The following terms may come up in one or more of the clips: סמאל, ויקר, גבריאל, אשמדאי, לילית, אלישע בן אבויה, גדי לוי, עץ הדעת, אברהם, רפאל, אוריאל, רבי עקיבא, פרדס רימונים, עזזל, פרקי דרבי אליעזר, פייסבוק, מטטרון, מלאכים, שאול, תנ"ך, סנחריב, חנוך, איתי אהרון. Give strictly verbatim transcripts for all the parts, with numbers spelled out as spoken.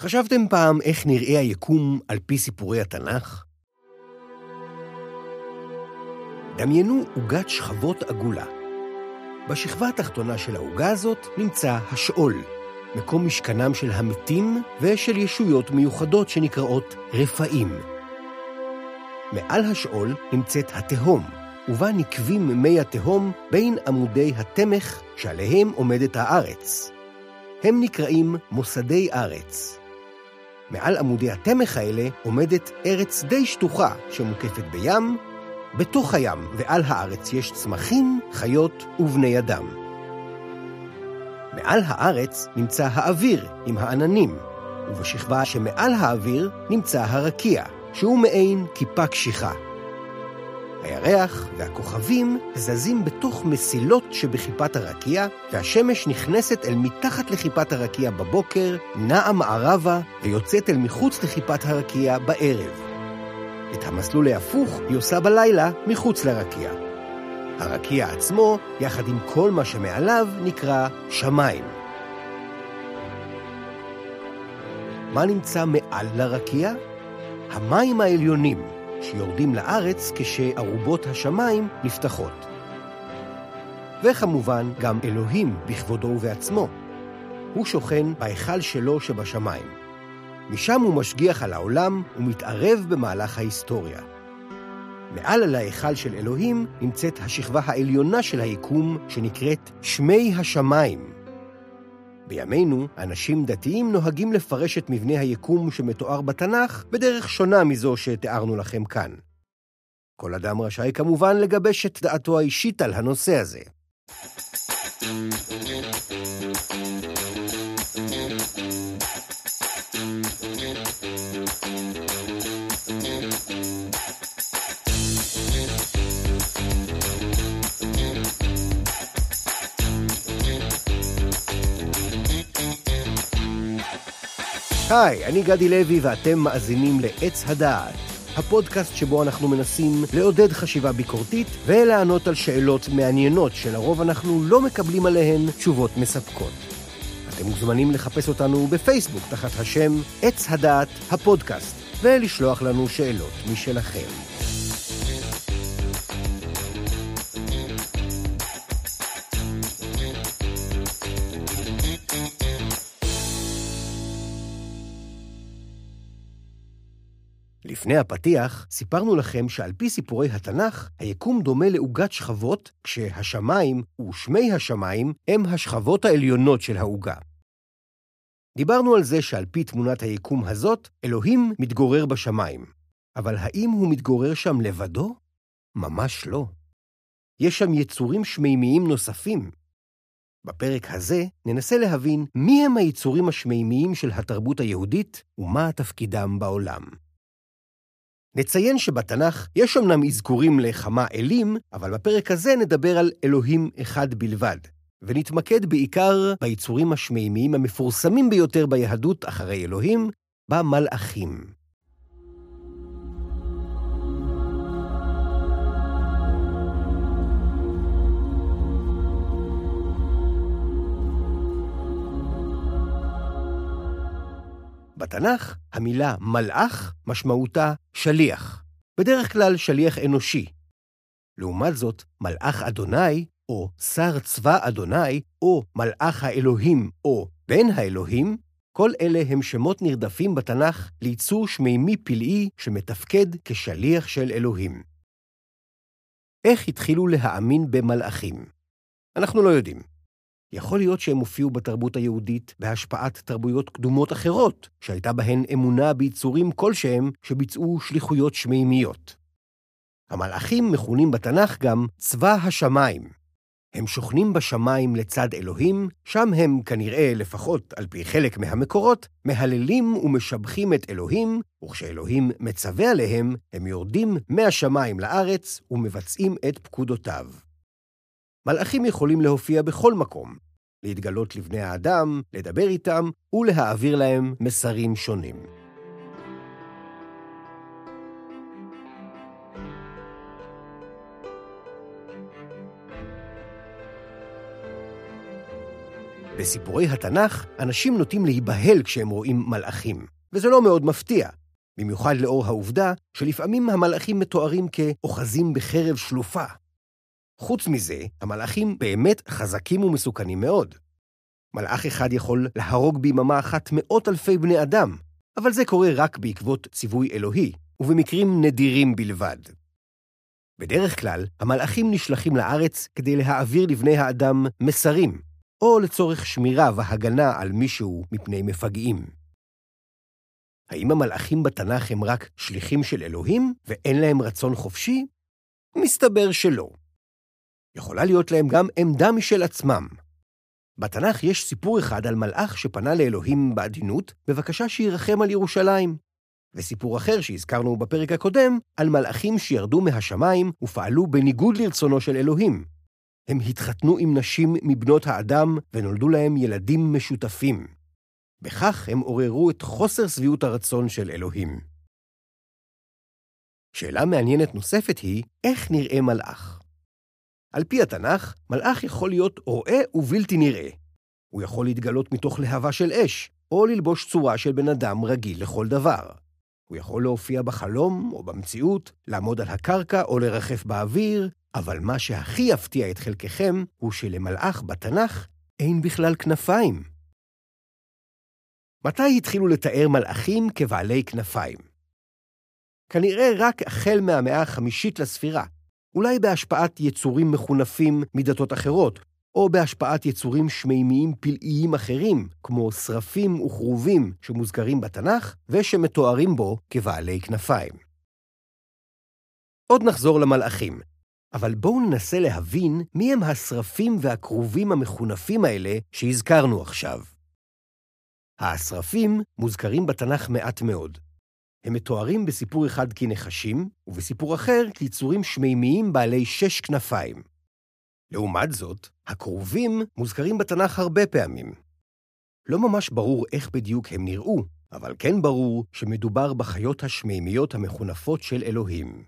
חשבתם פעם איך נראה היקום על פי סיפורי התנ"ך? דמיינו עוגת שכבות עגולה. בשכבה התחתונה של העוגה הזאת נמצא השאול, מקום משכנם של המתים ושל ישויות מיוחדות שנקראות רפאים. מעל השאול נמצאת התהום, ובה נקבים מי התהום בין עמודי התמך שעליהם עומדת הארץ. הם נקראים מוסדי ארץ. מעל עמודי התמך האלה עומדת ארץ די שטוחה שמוקפת בים, בתוך הים ועל הארץ יש צמחים, חיות ובני אדם. מעל הארץ נמצא האוויר עם העננים, ובשכבה שמעל האוויר נמצא הרקיע, שהוא מעין כיפה קשיחה. הירח והכוכבים זזים בתוך מסילות שבכיפת הרקיע, והשמש נכנסת אל מתחת לכיפת הרקיע בבוקר, נעה מערבה ויוצאת אל מחוץ לכיפת הרקיע בערב. את המסלול ההפוך היא עושה בלילה מחוץ לרקיע. הרקיע עצמו, יחד עם כל מה שמעליו, נקרא שמיים. מה נמצא מעל לרקיע? המים העליונים, שיורדים לארץ כשערובות השמיים נפתחות. וכמובן גם אלוהים בכבודו ובעצמו. הוא שוכן בהיכל שלו שבשמיים. משם הוא משגיח על העולם ומתערב במהלך ההיסטוריה. מעל על ההיכל של אלוהים נמצאת השכבה העליונה של היקום שנקראת שמי השמיים. בימינו, אנשים דתיים נוהגים לפרש את מבנה היקום שמתואר בתנ"ך בדרך שונה מזו שתיארנו לכם כאן. כל אדם רשאי כמובן לגבש את דעתו האישית על הנושא הזה. היי, אני גדי לוי ואתם מאזינים לעץ הדעת, הפודקאסט שבו אנחנו מנסים לעודד חשיבה ביקורתית ולענות על שאלות מעניינות שלרוב אנחנו לא מקבלים עליהן תשובות מספקות. אתם מוזמנים לחפש אותנו בפייסבוק תחת השם עץ הדעת הפודקאסט ולשלוח לנו שאלות משלכם. לפני הפתיח, סיפרנו לכם שעל פי סיפורי התנ"ך, היקום דומה לעוגת שכבות, כשהשמיים ושמי השמיים הם השכבות העליונות של העוגה. דיברנו על זה שעל פי תמונת היקום הזאת, אלוהים מתגורר בשמיים. אבל האם הוא מתגורר שם לבדו? ממש לא. יש שם יצורים שמימיים נוספים. בפרק הזה ננסה להבין מי הם היצורים השמימיים של התרבות היהודית ומה תפקידם בעולם. נציין שבתנ"ך יש אמנם אזכורים לכמה אלים, אבל בפרק הזה נדבר על אלוהים אחד בלבד, ונתמקד בעיקר ביצורים השמימיים המפורסמים ביותר ביהדות אחרי אלוהים, במלאכים. בתנ"ך, המילה מלאך משמעותה שליח, בדרך כלל שליח אנושי. לעומת זאת, מלאך אדוני, או שר צבא אדוני, או מלאך האלוהים, או בן האלוהים, כל אלה הם שמות נרדפים בתנ"ך ליצור שמימי פלאי שמתפקד כשליח של אלוהים. איך התחילו להאמין במלאכים? אנחנו לא יודעים. יכול להיות שהם הופיעו בתרבות היהודית בהשפעת תרבויות קדומות אחרות, שהייתה בהן אמונה ביצורים כלשהם שביצעו שליחויות שמימיות. המלאכים מכונים בתנ"ך גם צבא השמיים. הם שוכנים בשמיים לצד אלוהים, שם הם כנראה, לפחות על פי חלק מהמקורות, מהללים ומשבחים את אלוהים, וכשאלוהים מצווה עליהם, הם יורדים מהשמיים לארץ ומבצעים את פקודותיו. מלאכים יכולים להופיע בכל מקום, להתגלות לבני האדם, לדבר איתם ולהעביר להם מסרים שונים. בסיפורי התנ"ך, אנשים נוטים להיבהל כשהם רואים מלאכים, וזה לא מאוד מפתיע, במיוחד לאור העובדה שלפעמים המלאכים מתוארים כאוחזים בחרב שלופה. חוץ מזה, המלאכים באמת חזקים ומסוכנים מאוד. מלאך אחד יכול להרוג ביממה אחת מאות אלפי בני אדם, אבל זה קורה רק בעקבות ציווי אלוהי, ובמקרים נדירים בלבד. בדרך כלל, המלאכים נשלחים לארץ כדי להעביר לבני האדם מסרים, או לצורך שמירה והגנה על מישהו מפני מפגעים. האם המלאכים בתנ"ך הם רק שליחים של אלוהים, ואין להם רצון חופשי? מסתבר שלא. יכולה להיות להם גם עמדה משל עצמם. בתנ"ך יש סיפור אחד על מלאך שפנה לאלוהים בעדינות, בבקשה שירחם על ירושלים. וסיפור אחר שהזכרנו בפרק הקודם, על מלאכים שירדו מהשמיים ופעלו בניגוד לרצונו של אלוהים. הם התחתנו עם נשים מבנות האדם ונולדו להם ילדים משותפים. בכך הם עוררו את חוסר סביעות הרצון של אלוהים. שאלה מעניינת נוספת היא, איך נראה מלאך? על פי התנ"ך, מלאך יכול להיות רואה ובלתי נראה. הוא יכול להתגלות מתוך להבה של אש, או ללבוש צורה של בן אדם רגיל לכל דבר. הוא יכול להופיע בחלום או במציאות, לעמוד על הקרקע או לרחף באוויר, אבל מה שהכי יפתיע את חלקכם הוא שלמלאך בתנ"ך אין בכלל כנפיים. מתי התחילו לתאר מלאכים כבעלי כנפיים? כנראה רק החל מהמאה החמישית לספירה, אולי בהשפעת יצורים מחונפים מדתות אחרות, או בהשפעת יצורים שמימיים פלאיים אחרים, כמו שרפים וחרובים שמוזכרים בתנ"ך ושמתוארים בו כבעלי כנפיים. עוד נחזור למלאכים, אבל בואו ננסה להבין מי הם השרפים והקרובים המחונפים האלה שהזכרנו עכשיו. השרפים מוזכרים בתנ"ך מעט מאוד. הם מתוארים בסיפור אחד כנחשים, ובסיפור אחר כיצורים שמימיים בעלי שש כנפיים. לעומת זאת, הקרובים מוזכרים בתנ"ך הרבה פעמים. לא ממש ברור איך בדיוק הם נראו, אבל כן ברור שמדובר בחיות השמימיות המחונפות של אלוהים.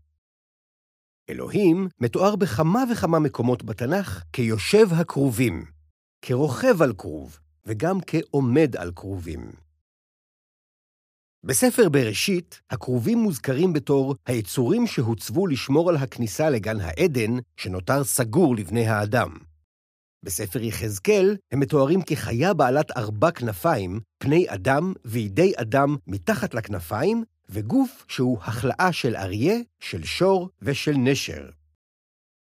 אלוהים מתואר בכמה וכמה מקומות בתנ"ך כיושב הקרובים, כרוכב על כרוב, וגם כעומד על כרובים. בספר בראשית, הקרובים מוזכרים בתור היצורים שהוצבו לשמור על הכניסה לגן העדן, שנותר סגור לבני האדם. בספר יחזקאל, הם מתוארים כחיה בעלת ארבע כנפיים, פני אדם וידי אדם מתחת לכנפיים, וגוף שהוא החלאה של אריה, של שור ושל נשר.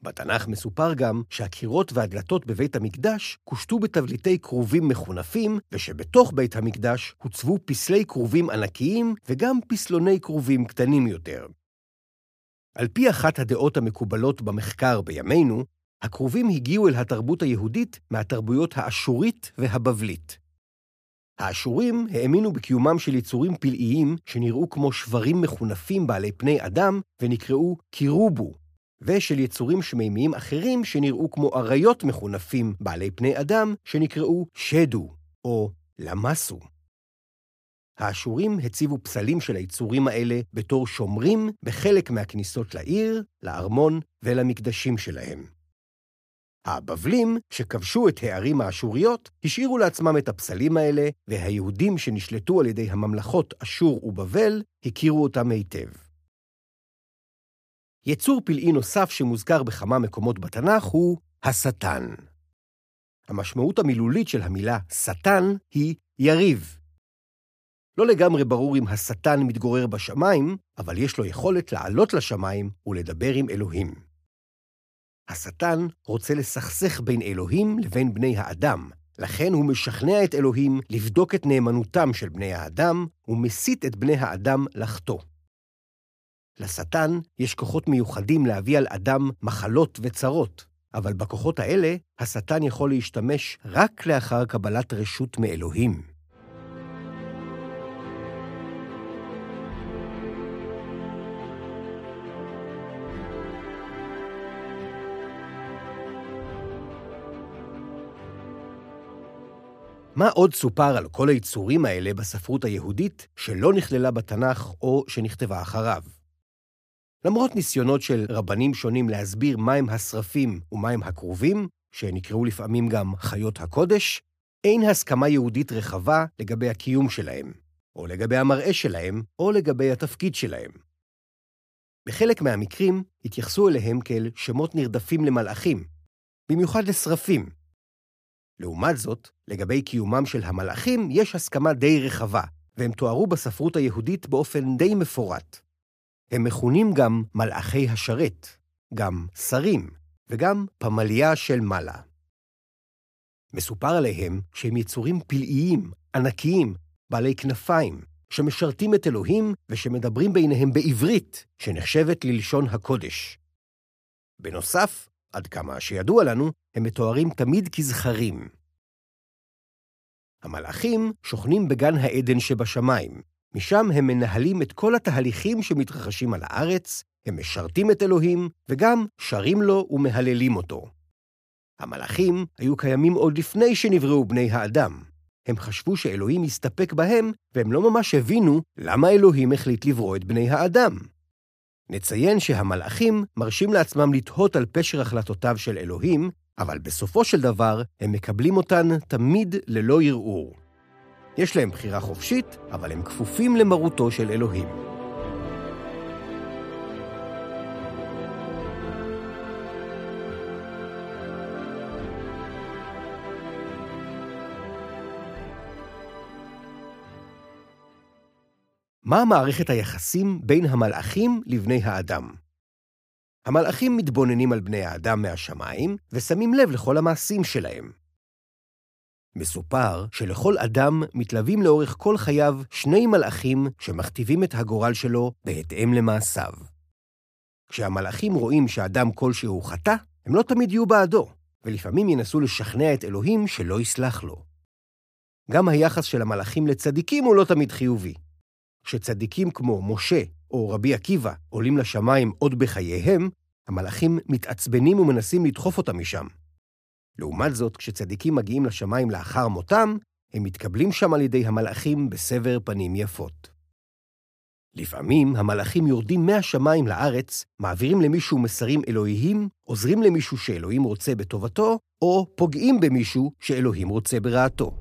בתנ"ך מסופר גם שהקירות והדלתות בבית המקדש קושטו בתבליטי כרובים מחונפים, ושבתוך בית המקדש הוצבו פסלי כרובים ענקיים וגם פסלוני כרובים קטנים יותר. על פי אחת הדעות המקובלות במחקר בימינו, הכרובים הגיעו אל התרבות היהודית מהתרבויות האשורית והבבלית. האשורים האמינו בקיומם של יצורים פלאיים שנראו כמו שברים מחונפים בעלי פני אדם ונקראו קירובו, ושל יצורים שמימיים אחרים שנראו כמו אריות מחונפים בעלי פני אדם שנקראו שדו או למסו. האשורים הציבו פסלים של היצורים האלה בתור שומרים בחלק מהכניסות לעיר, לארמון ולמקדשים שלהם. הבבלים שכבשו את הערים האשוריות השאירו לעצמם את הפסלים האלה, והיהודים שנשלטו על ידי הממלכות אשור ובבל הכירו אותם היטב. יצור פלאי נוסף שמוזכר בכמה מקומות בתנ"ך הוא השטן. המשמעות המילולית של המילה שטן היא יריב. לא לגמרי ברור אם השטן מתגורר בשמיים, אבל יש לו יכולת לעלות לשמיים ולדבר עם אלוהים. השטן רוצה לסכסך בין אלוהים לבין בני האדם, לכן הוא משכנע את אלוהים לבדוק את נאמנותם של בני האדם ומסית את בני האדם לחטוא. לשטן יש כוחות מיוחדים להביא על אדם מחלות וצרות, אבל בכוחות האלה השטן יכול להשתמש רק לאחר קבלת רשות מאלוהים. מה עוד סופר על כל היצורים האלה בספרות היהודית שלא נכללה בתנ"ך או שנכתבה אחריו? למרות ניסיונות של רבנים שונים להסביר מהם השרפים ומהם הקרובים, שנקראו לפעמים גם חיות הקודש, אין הסכמה יהודית רחבה לגבי הקיום שלהם, או לגבי המראה שלהם, או לגבי התפקיד שלהם. בחלק מהמקרים התייחסו אליהם כאל שמות נרדפים למלאכים, במיוחד לשרפים. לעומת זאת, לגבי קיומם של המלאכים יש הסכמה די רחבה, והם תוארו בספרות היהודית באופן די מפורט. הם מכונים גם מלאכי השרת, גם שרים, וגם פמליה של מלה. מסופר עליהם שהם יצורים פלאיים, ענקיים, בעלי כנפיים, שמשרתים את אלוהים ושמדברים ביניהם בעברית, שנחשבת ללשון הקודש. בנוסף, עד כמה שידוע לנו, הם מתוארים תמיד כזכרים. המלאכים שוכנים בגן העדן שבשמיים. משם הם מנהלים את כל התהליכים שמתרחשים על הארץ, הם משרתים את אלוהים וגם שרים לו ומהללים אותו. המלאכים היו קיימים עוד לפני שנבראו בני האדם. הם חשבו שאלוהים יסתפק בהם, והם לא ממש הבינו למה אלוהים החליט לברוא את בני האדם. נציין שהמלאכים מרשים לעצמם לתהות על פשר החלטותיו של אלוהים, אבל בסופו של דבר הם מקבלים אותן תמיד ללא ערעור. יש להם בחירה חופשית, אבל הם כפופים למרותו של אלוהים. מה מערכת היחסים בין המלאכים לבני האדם? המלאכים מתבוננים על בני האדם מהשמיים ושמים לב לכל המעשים שלהם. מסופר שלכל אדם מתלווים לאורך כל חייו שני מלאכים שמכתיבים את הגורל שלו בהתאם למעשיו. כשהמלאכים רואים שאדם כלשהו חטא, הם לא תמיד יהיו בעדו, ולפעמים ינסו לשכנע את אלוהים שלא יסלח לו. גם היחס של המלאכים לצדיקים הוא לא תמיד חיובי. כשצדיקים כמו משה או רבי עקיבא עולים לשמיים עוד בחייהם, המלאכים מתעצבנים ומנסים לדחוף אותם משם. לעומת זאת, כשצדיקים מגיעים לשמיים לאחר מותם, הם מתקבלים שם על ידי המלאכים בסבר פנים יפות. לפעמים המלאכים יורדים מהשמיים לארץ, מעבירים למישהו מסרים אלוהיים, עוזרים למישהו שאלוהים רוצה בטובתו, או פוגעים במישהו שאלוהים רוצה ברעתו.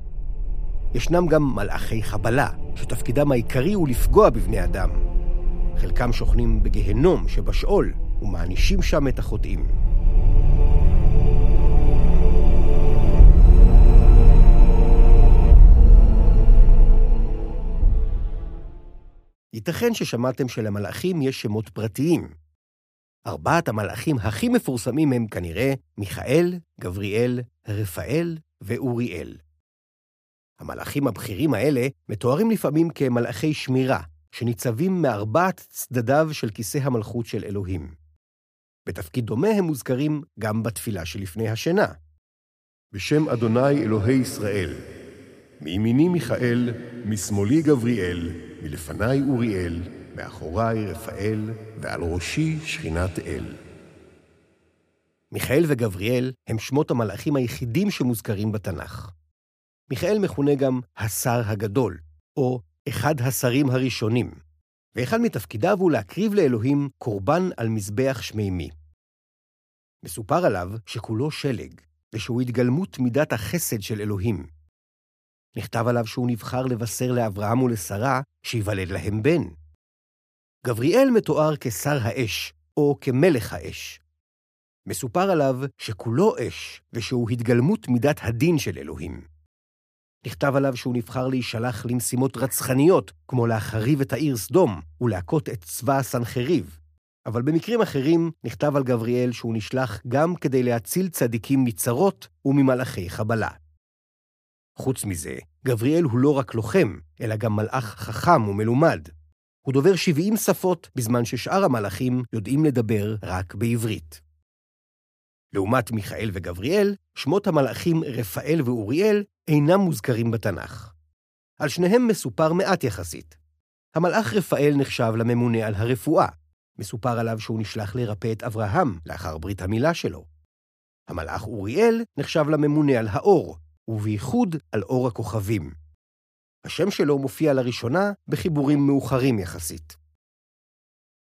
ישנם גם מלאכי חבלה, שתפקידם העיקרי הוא לפגוע בבני אדם. חלקם שוכנים בגהנום שבשאול ומענישים שם את החוטאים. ייתכן ששמעתם שלמלאכים יש שמות פרטיים. ארבעת המלאכים הכי מפורסמים הם כנראה מיכאל, גבריאל, רפאל ואוריאל. המלאכים הבכירים האלה מתוארים לפעמים כמלאכי שמירה, שניצבים מארבעת צדדיו של כיסא המלכות של אלוהים. בתפקיד דומה הם מוזכרים גם בתפילה שלפני השינה. בשם אדוני אלוהי ישראל, מימיני מיכאל, משמאלי גבריאל, מלפני אוריאל, מאחוריי רפאל, ועל ראשי שכינת אל. מיכאל וגבריאל הם שמות המלאכים היחידים שמוזכרים בתנ"ך. מיכאל מכונה גם השר הגדול, או אחד השרים הראשונים, ואחד מתפקידיו הוא להקריב לאלוהים קורבן על מזבח שמימי. מסופר עליו שכולו שלג, ושהוא התגלמות מידת החסד של אלוהים. נכתב עליו שהוא נבחר לבשר לאברהם ולשרה שיוולד להם בן. גבריאל מתואר כשר האש, או כמלך האש. מסופר עליו שכולו אש, ושהוא התגלמות מידת הדין של אלוהים. נכתב עליו שהוא נבחר להישלח למשימות רצחניות, כמו להחריב את העיר סדום ולהכות את צבא הסנחריב. אבל במקרים אחרים נכתב על גבריאל שהוא נשלח גם כדי להציל צדיקים מצרות וממלאכי חבלה. חוץ מזה, גבריאל הוא לא רק לוחם, אלא גם מלאך חכם ומלומד. הוא דובר שבעים שפות, בזמן ששאר המלאכים יודעים לדבר רק בעברית. לעומת מיכאל וגבריאל, שמות המלאכים רפאל ואוריאל אינם מוזכרים בתנ"ך. על שניהם מסופר מעט יחסית. המלאך רפאל נחשב לממונה על הרפואה. מסופר עליו שהוא נשלח לרפא את אברהם לאחר ברית המילה שלו. המלאך אוריאל נחשב לממונה על האור, ובייחוד על אור הכוכבים. השם שלו מופיע לראשונה בחיבורים מאוחרים יחסית.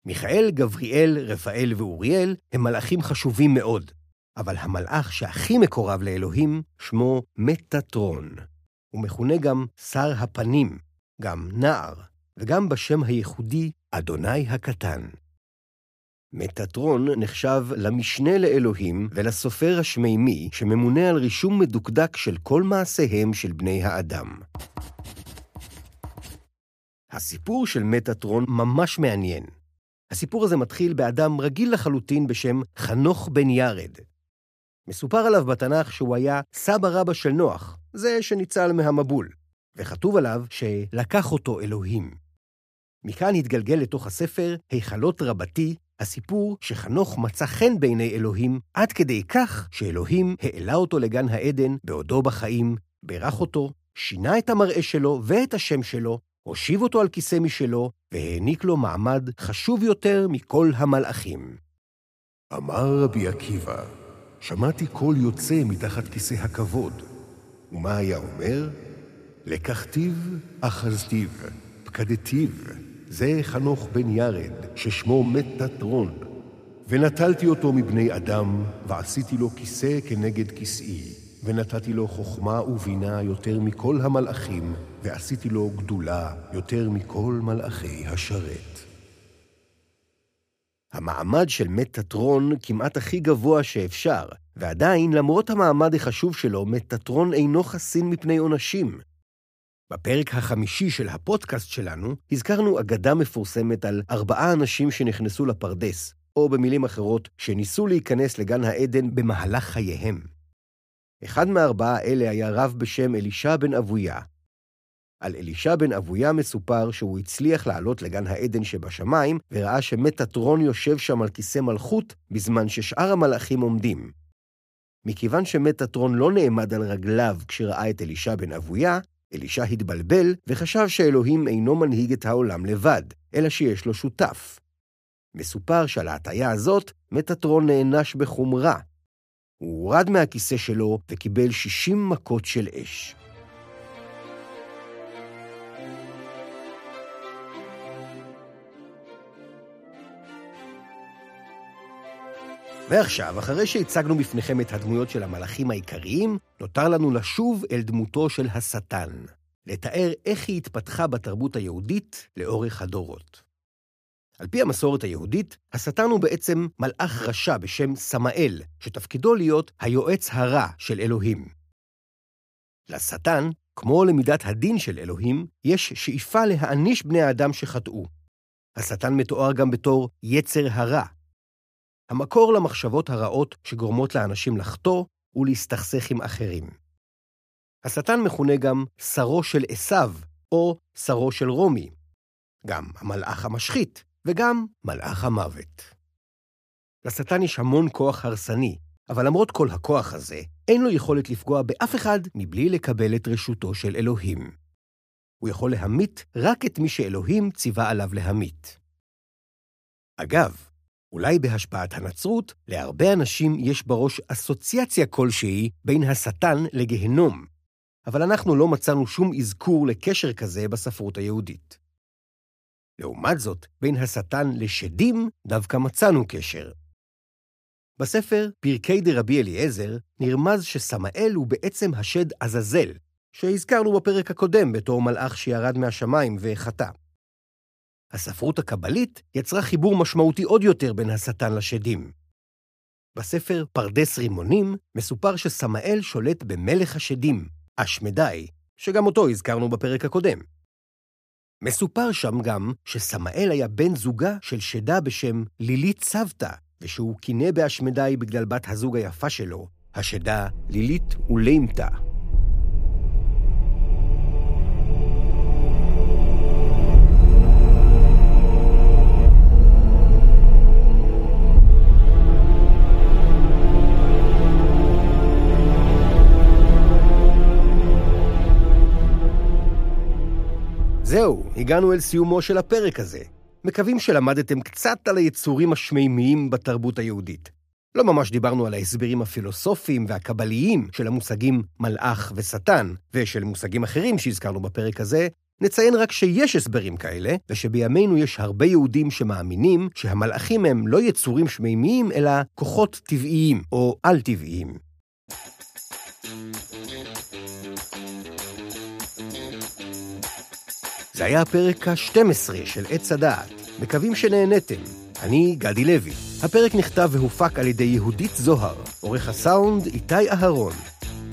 מיכאל, גבריאל, רפאל ואוריאל הם מלאכים חשובים מאוד. אבל המלאך שהכי מקורב לאלוהים שמו מטטרון. הוא מכונה גם שר הפנים, גם נער, וגם בשם הייחודי אדוני הקטן. מטטרון נחשב למשנה לאלוהים ולסופר השמימי שממונה על רישום מדוקדק של כל מעשיהם של בני האדם. הסיפור של מטטרון ממש מעניין. הסיפור הזה מתחיל באדם רגיל לחלוטין בשם חנוך בן ירד. מסופר עליו בתנ"ך שהוא היה סבא רבא של נוח, זה שניצל מהמבול, וכתוב עליו שלקח אותו אלוהים. מכאן התגלגל לתוך הספר היכלות רבתי, הסיפור שחנוך מצא חן בעיני אלוהים, עד כדי כך שאלוהים העלה אותו לגן העדן בעודו בחיים, ברך אותו, שינה את המראה שלו ואת השם שלו, הושיב אותו על כיסא משלו, והעניק לו מעמד חשוב יותר מכל המלאכים. אמר רבי עקיבא, שמעתי קול יוצא מתחת כיסא הכבוד. ומה היה אומר? לקחתיו, אחזתיו, פקדתיו. זה חנוך בן ירד, ששמו מטטרון. ונטלתי אותו מבני אדם, ועשיתי לו כיסא כנגד כיסאי. ונתתי לו חוכמה ובינה יותר מכל המלאכים, ועשיתי לו גדולה יותר מכל מלאכי השרת. המעמד של מטטרון כמעט הכי גבוה שאפשר, ועדיין, למרות המעמד החשוב שלו, מטטרון אינו חסין מפני עונשים. בפרק החמישי של הפודקאסט שלנו, הזכרנו אגדה מפורסמת על ארבעה אנשים שנכנסו לפרדס, או במילים אחרות, שניסו להיכנס לגן העדן במהלך חייהם. אחד מארבעה אלה היה רב בשם אלישע בן אבויה. על אלישע בן אבויה מסופר שהוא הצליח לעלות לגן העדן שבשמיים, וראה שמטטרון יושב שם על כיסא מלכות, בזמן ששאר המלאכים עומדים. מכיוון שמטטרון לא נעמד על רגליו כשראה את אלישע בן אבויה, אלישע התבלבל וחשב שאלוהים אינו מנהיג את העולם לבד, אלא שיש לו שותף. מסופר שעל ההטעיה הזאת, מטטרון נענש בחומרה. הוא הורד מהכיסא שלו וקיבל שישים מכות של אש. ועכשיו, אחרי שהצגנו בפניכם את הדמויות של המלאכים העיקריים, נותר לנו לשוב אל דמותו של השטן, לתאר איך היא התפתחה בתרבות היהודית לאורך הדורות. על פי המסורת היהודית, השטן הוא בעצם מלאך רשע בשם סמאל, שתפקידו להיות היועץ הרע של אלוהים. לשטן, כמו למידת הדין של אלוהים, יש שאיפה להעניש בני האדם שחטאו. השטן מתואר גם בתור יצר הרע. המקור למחשבות הרעות שגורמות לאנשים לחטוא ולהסתכסך עם אחרים. השטן מכונה גם שרו של עשיו או שרו של רומי, גם המלאך המשחית וגם מלאך המוות. לשטן יש המון כוח הרסני, אבל למרות כל הכוח הזה, אין לו יכולת לפגוע באף אחד מבלי לקבל את רשותו של אלוהים. הוא יכול להמית רק את מי שאלוהים ציווה עליו להמית. אגב, אולי בהשפעת הנצרות, להרבה אנשים יש בראש אסוציאציה כלשהי בין השטן לגהנום, אבל אנחנו לא מצאנו שום אזכור לקשר כזה בספרות היהודית. לעומת זאת, בין השטן לשדים דווקא מצאנו קשר. בספר פרקי דרבי אליעזר נרמז שסמאל הוא בעצם השד עזזל, שהזכרנו בפרק הקודם בתור מלאך שירד מהשמיים וחטא. הספרות הקבלית יצרה חיבור משמעותי עוד יותר בין השטן לשדים. בספר פרדס רימונים מסופר שסמאל שולט במלך השדים, אשמדאי, שגם אותו הזכרנו בפרק הקודם. מסופר שם גם שסמאל היה בן זוגה של שדה בשם לילית סבתא, ושהוא קינה באשמדאי בגלל בת הזוג היפה שלו, השדה לילית ולימתה. זהו, הגענו אל סיומו של הפרק הזה. מקווים שלמדתם קצת על היצורים השמימיים בתרבות היהודית. לא ממש דיברנו על ההסברים הפילוסופיים והקבליים של המושגים מלאך ושטן, ושל מושגים אחרים שהזכרנו בפרק הזה, נציין רק שיש הסברים כאלה, ושבימינו יש הרבה יהודים שמאמינים שהמלאכים הם לא יצורים שמימיים, אלא כוחות טבעיים או על-טבעיים. זה היה הפרק ה-שתים עשרה של עץ הדעת. מקווים שנהנתם. אני גדי לוי. הפרק נכתב והופק על ידי יהודית זוהר. עורך הסאונד איתי אהרון.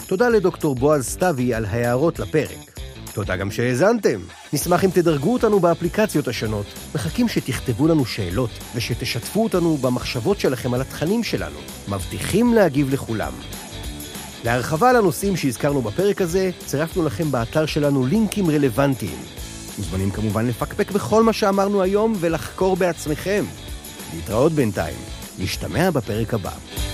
תודה לדוקטור בועז סטאבי על ההערות לפרק. תודה גם שהאזנתם. נשמח אם תדרגו אותנו באפליקציות השונות. מחכים שתכתבו לנו שאלות ושתשתפו אותנו במחשבות שלכם על התכנים שלנו. מבטיחים להגיב לכולם. להרחבה על הנושאים שהזכרנו בפרק הזה, צירפנו לכם באתר שלנו לינקים רלוונטיים. מוזמנים כמובן לפקפק בכל מה שאמרנו היום ולחקור בעצמכם. להתראות בינתיים. נשתמע בפרק הבא.